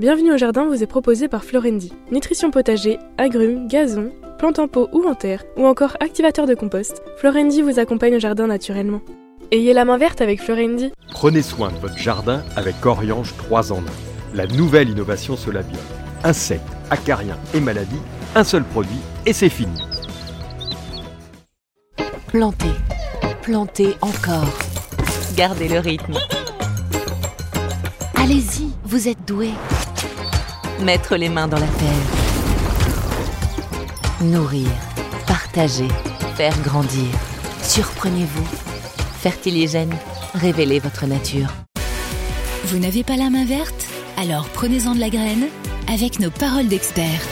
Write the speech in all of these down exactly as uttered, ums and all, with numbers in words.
Bienvenue au jardin vous est proposé par Florendi. Nutrition potager, agrumes, gazon, plantes en pot ou en terre, ou encore activateur de compost, Florendi vous accompagne au jardin naturellement. Ayez la main verte avec Florendi. Prenez soin de votre jardin avec Orange trois en un. La nouvelle innovation se labiote. Insectes, acariens et maladies, un seul produit et c'est fini. Plantez, plantez encore. Gardez le rythme. Allez-y, vous êtes doués. Mettre les mains dans la terre. Nourrir, partager, faire grandir. Surprenez-vous. Fertiligène, révélez votre nature. Vous n'avez pas la main verte ? Alors prenez-en de la graine avec nos paroles d'experts.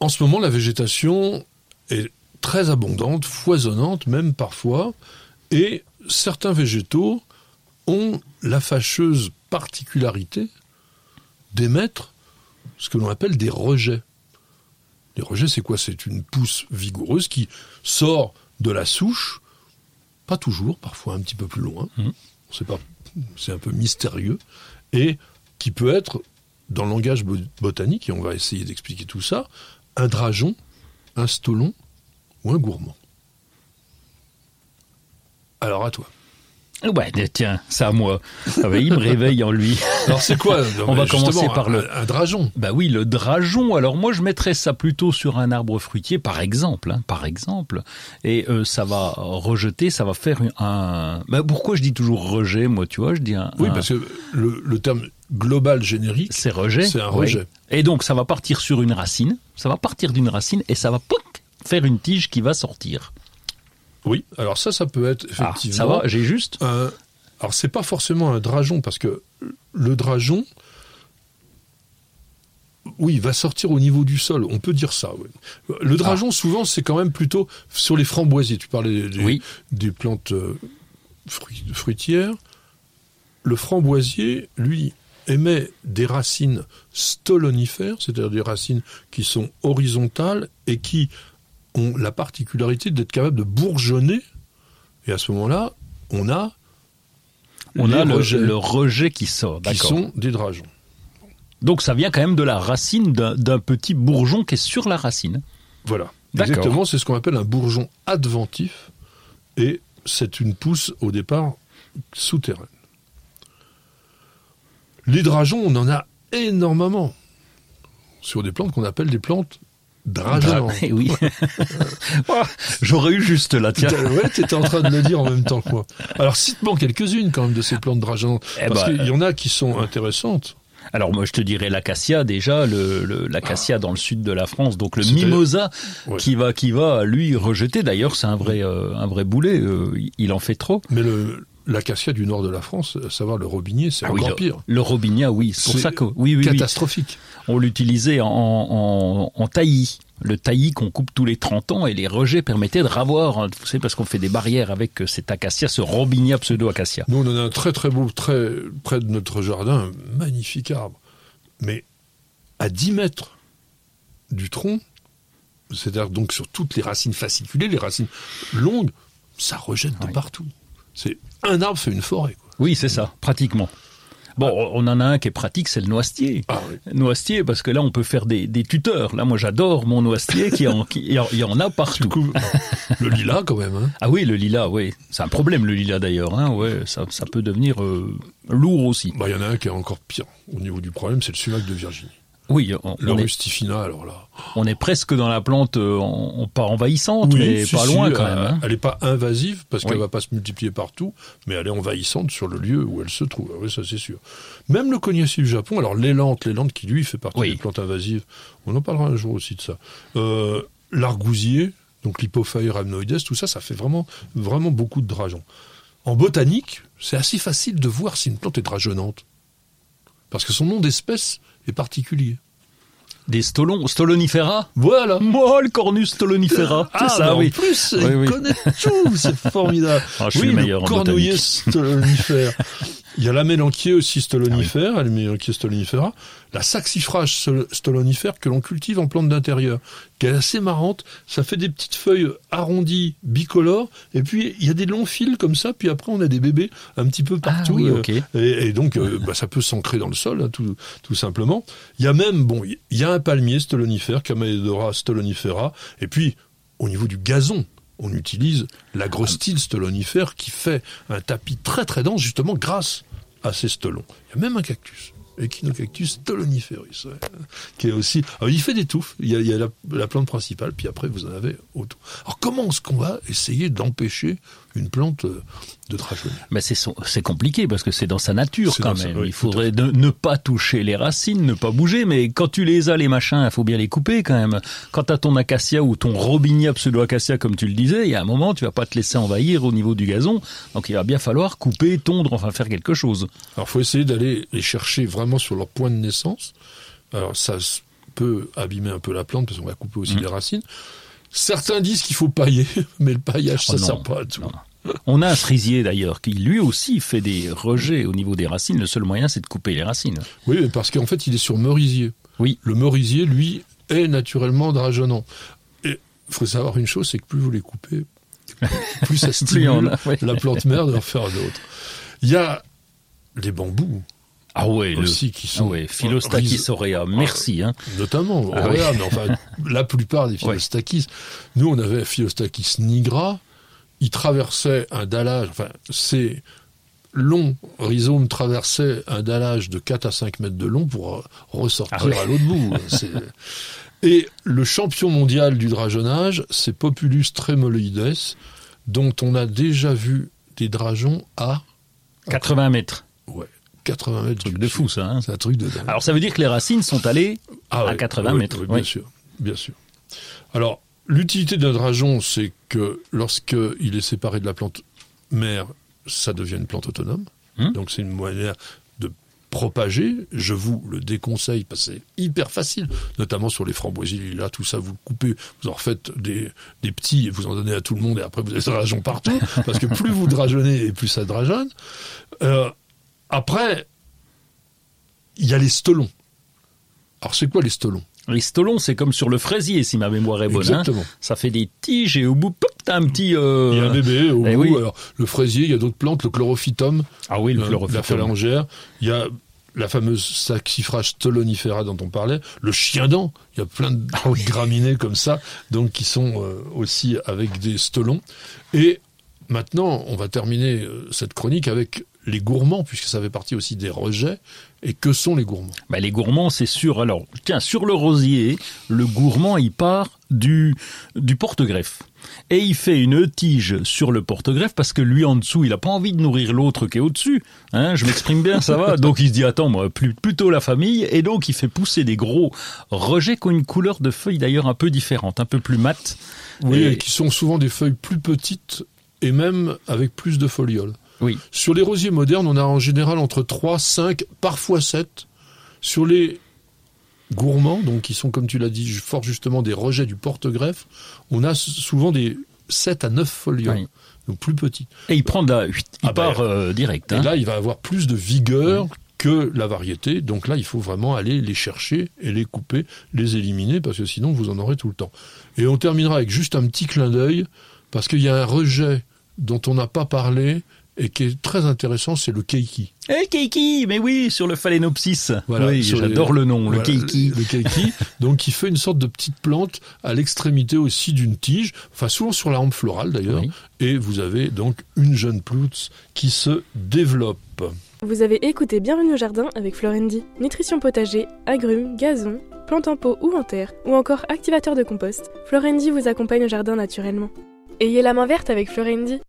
En ce moment, la végétation est très abondante, foisonnante même parfois, et certains végétaux ont la fâcheuse particularité d'émettre ce que l'on appelle des rejets. Les rejets, c'est quoi ? C'est une pousse vigoureuse qui sort de la souche, pas toujours, parfois un petit peu plus loin, mmh. On sait pas, c'est un peu mystérieux, et qui peut être, dans le langage botanique, et on va essayer d'expliquer tout ça, un dragon, un stolon ou un gourmand. Alors à toi. Ouais, tiens, c'est à moi. Ah bah, il me réveille en lui. Alors c'est quoi ? On va commencer par le... Un, un dragon. Bah oui, le dragon. Alors moi, je mettrais ça plutôt sur un arbre fruitier, par exemple. Hein, par exemple. Et euh, ça va rejeter, ça va faire un... Bah, pourquoi je dis toujours rejet, moi, tu vois, je dis un... Oui, un... parce que le, le terme global générique, c'est, rejet, c'est un rejet. Ouais. Et donc, ça va partir sur une racine. Ça va partir d'une racine et ça va poc, faire une tige qui va sortir. Oui, alors ça, ça peut être effectivement... Ah, ça va, j'ai juste un... Alors, c'est pas forcément un dragon, parce que le dragon, oui, il va sortir au niveau du sol, on peut dire ça. Oui. Le dragon, ah. souvent, c'est quand même plutôt sur les framboisiers. Tu parlais des, oui. des plantes fruitières. Le framboisier, lui, émet des racines stolonifères, c'est-à-dire des racines qui sont horizontales et qui... ont la particularité d'être capable de bourgeonner, et à ce moment-là, on a, on a le, le rejet qui sort, qui D'accord. sont des drageons. Donc ça vient quand même de la racine d'un, d'un petit bourgeon qui est sur la racine. Voilà, D'accord. exactement, c'est ce qu'on appelle un bourgeon adventif, et c'est une pousse au départ souterraine. Les drageons, on en a énormément sur des plantes qu'on appelle des plantes drageon. Dra- oui. J'aurais eu juste là, tiens. Ouais, t'étais en train de le dire en même temps que moi. Alors, cite-moi quelques-unes quand même de ces plantes drageon, eh parce bah, qu'il y en a qui sont intéressantes. Alors, moi, je te dirais l'acacia, déjà, le, le, l'acacia ah. dans le sud de la France, donc le C'était... mimosa, ouais. qui va, qui va, lui, rejeter. D'ailleurs, c'est un vrai, euh, un vrai boulet, euh, il en fait trop. Mais le... L'acacia du nord de la France, à savoir le robinier, c'est ah encore oui, pire. Le, le robinia, oui, c'est, c'est pour ça que oui, oui, catastrophique. Oui. On l'utilisait en, en, en taillis, le taillis qu'on coupe tous les trente ans, et les rejets permettaient de ravoir. Vous savez, parce qu'on fait des barrières avec cet acacia, ce robinia pseudo-acacia. Nous, on en a un très très beau, très près de notre jardin, un magnifique arbre, mais à dix mètres du tronc, c'est-à-dire donc sur toutes les racines fasciculées, les racines longues, ça rejette oui. de partout. C'est un arbre fait une forêt. Quoi. Oui, c'est ça, pratiquement. Bon, ah. on en a un qui est pratique, c'est le noisetier. Ah, oui. Noisetier, parce que là, on peut faire des, des tuteurs. Là, moi, j'adore mon noisetier, qui en, qui, il y en a partout. Coup, le lilas, quand même. Hein. Ah oui, le lilas, oui. C'est un problème, le lilas, d'ailleurs. Hein. Ouais, ça, ça peut devenir euh, lourd aussi. Bah, il y en a un qui est encore pire au niveau du problème, c'est le sumac de Virginie. Oui, on, le on rustifina, est, alors là. On est presque dans la plante, euh, on, pas envahissante, oui, mais si, pas loin si, quand elle, même. Hein. Elle n'est pas invasive parce oui. qu'elle ne va pas se multiplier partout, mais elle est envahissante sur le lieu où elle se trouve. Oui, ça c'est sûr. Même le cognacif japon, alors l'élante, l'élante qui lui fait partie oui. des plantes invasives, on en parlera un jour aussi de ça. Euh, l'argousier, donc l'hypophae rhamnoides, tout ça, ça fait vraiment, vraiment beaucoup de drageons. En botanique, c'est assez facile de voir si une plante est drageonnante. Parce que son nom d'espèce est particulier. Des stolons, stolonifera. Voilà. Oh, le cornus stolonifera. Ah, c'est ça, oui. En plus, oui, il oui. connaît tout, c'est formidable. Ah, je suis oui, le, le meilleur en botanique. Cornouiller stolonifère. Il y a la mélanchier aussi stolonifère, ah oui. la mélanchier stolonifera, la saxifrage stolonifère que l'on cultive en plante d'intérieur, qui est assez marrante. Ça fait des petites feuilles arrondies, bicolores, et puis il y a des longs fils comme ça, puis après on a des bébés un petit peu partout. Ah oui, ok. Et, et donc euh, bah, ça peut s'ancrer dans le sol, hein, tout, tout simplement. Il y a même, bon, il y a un palmier stolonifère, Chamaedorea stolonifera, et puis au niveau du gazon, on utilise la grosse stolonifère qui fait un tapis très très dense justement grâce à ces stolons. Il y a même un cactus, Echinocactus stoloniferus, ouais, qui est aussi... Alors, il fait des touffes, il y a, il y a la, la plante principale, puis après vous en avez autour. Alors comment est-ce qu'on va essayer d'empêcher une plante de tracholer? Mais c'est, son, c'est compliqué parce que c'est dans sa nature c'est quand même. Sa, oui, il faudrait ne, ne pas toucher les racines, ne pas bouger, mais quand tu les as les machins, il faut bien les couper quand même. Quand tu as ton acacia ou ton robinia pseudo-acacia comme tu le disais, il y a un moment tu vas pas te laisser envahir au niveau du gazon, donc il va bien falloir couper, tondre, enfin faire quelque chose. Alors il faut essayer d'aller les chercher vraiment sur leur point de naissance. Alors ça peut abîmer un peu la plante parce qu'on va couper aussi mmh. les racines. Certains disent qu'il faut pailler, mais le paillage, oh ça ne sert pas à tout. Non. On a un frisier d'ailleurs qui lui aussi fait des rejets au niveau des racines. Le seul moyen, c'est de couper les racines. Oui, mais parce qu'en fait, il est sur merisier. Oui. Le merisier, lui, est naturellement drageonnant. Et il faut savoir une chose, c'est que plus vous les coupez, plus ça stimule a, oui. la plante mère de en faire d'autres. Il y a les bambous. Ah ouais, aussi le... qui sont ah ouais, Phylostachys aurea, merci hein. Notamment aurea, ah ouais. mais enfin la plupart des Phylostachys. Ouais. Nous on avait Phylostachys nigra, il traversait un dallage, enfin ces longs rhizomes traversaient un dallage de quatre à cinq mètres de long pour ressortir ah ouais. à l'autre bout. C'est... Et le champion mondial du dragonnage, c'est Populus tremuloides, dont on a déjà vu des drageons à quatre-vingts mètres. Ouais. quatre-vingts mètres. Un truc de fou, ça. Hein. C'est un truc de dingue. Alors, ça veut dire que les racines sont allées ah à oui, quatre-vingts mètres. Oui, bien oui. sûr, bien sûr. Alors, l'utilité d'un drageon, c'est que lorsqu'il est séparé de la plante mère, ça devient une plante autonome. Hum. Donc, c'est une manière de propager. Je vous le déconseille parce que c'est hyper facile, notamment sur les framboisiers. Là, tout ça, vous le coupez, vous en refaites des, des petits et vous en donnez à tout le monde et après, vous avez des drageons partout. Parce que plus vous dragonnez et plus ça drageonne. Euh, Après, il y a les stolons. Alors, c'est quoi les stolons ? Les stolons, c'est comme sur le fraisier, si ma mémoire est bonne. Exactement. Hein. Ça fait des tiges et au bout, pop, t'as un petit... Euh... Il y a un bébé au eh bout. Oui. Alors, le fraisier, il y a d'autres plantes, le chlorophytum, ah oui, le chlorophytum. La phalaengère. Il y a la fameuse saxifrage stolonifera dont on parlait, le chiendent. Il y a plein de ah oui. graminées comme ça, donc qui sont euh, aussi avec des stolons. Et maintenant, on va terminer euh, cette chronique avec... les gourmands, puisque ça fait partie aussi des rejets. Et que sont les gourmands ? Bah les gourmands, c'est sûr. Alors, tiens, sur le rosier, le gourmand, il part du, du porte-greffe. Et il fait une tige sur le porte-greffe parce que lui, en dessous, il n'a pas envie de nourrir l'autre qui est au-dessus. Hein, je m'exprime bien, ça va ? Donc, il se dit, attends, moi, plus, plutôt la famille. Et donc, il fait pousser des gros rejets qui ont une couleur de feuilles d'ailleurs un peu différente, un peu plus mate. Oui, et... et qui sont souvent des feuilles plus petites et même avec plus de folioles. Oui. Sur les rosiers modernes, on a en général entre trois, cinq, parfois sept. Sur les gourmands, donc qui sont, comme tu l'as dit, fort justement des rejets du porte-greffe, on a souvent des sept à neuf folioles, oui. donc plus petits. Et il prend de la... Il ah part bah, euh, direct. Et hein. là, il va avoir plus de vigueur oui. que la variété. Donc là, il faut vraiment aller les chercher et les couper, les éliminer, parce que sinon, vous en aurez tout le temps. Et on terminera avec juste un petit clin d'œil, parce qu'il y a un rejet dont on n'a pas parlé, et qui est très intéressant, c'est le keiki. Eh, keiki, mais oui, sur le Phalaenopsis. Voilà, oui, j'adore les... le nom, voilà, le keiki. Le keiki, donc il fait une sorte de petite plante à l'extrémité aussi d'une tige, enfin souvent sur la rampe florale d'ailleurs, oui. et vous avez donc une jeune plante qui se développe. Vous avez écouté Bienvenue au jardin avec Florendi. Nutrition potager, agrumes, gazon, plantes en pot ou en terre, ou encore activateur de compost, Florendi vous accompagne au jardin naturellement. Ayez la main verte avec Florendi.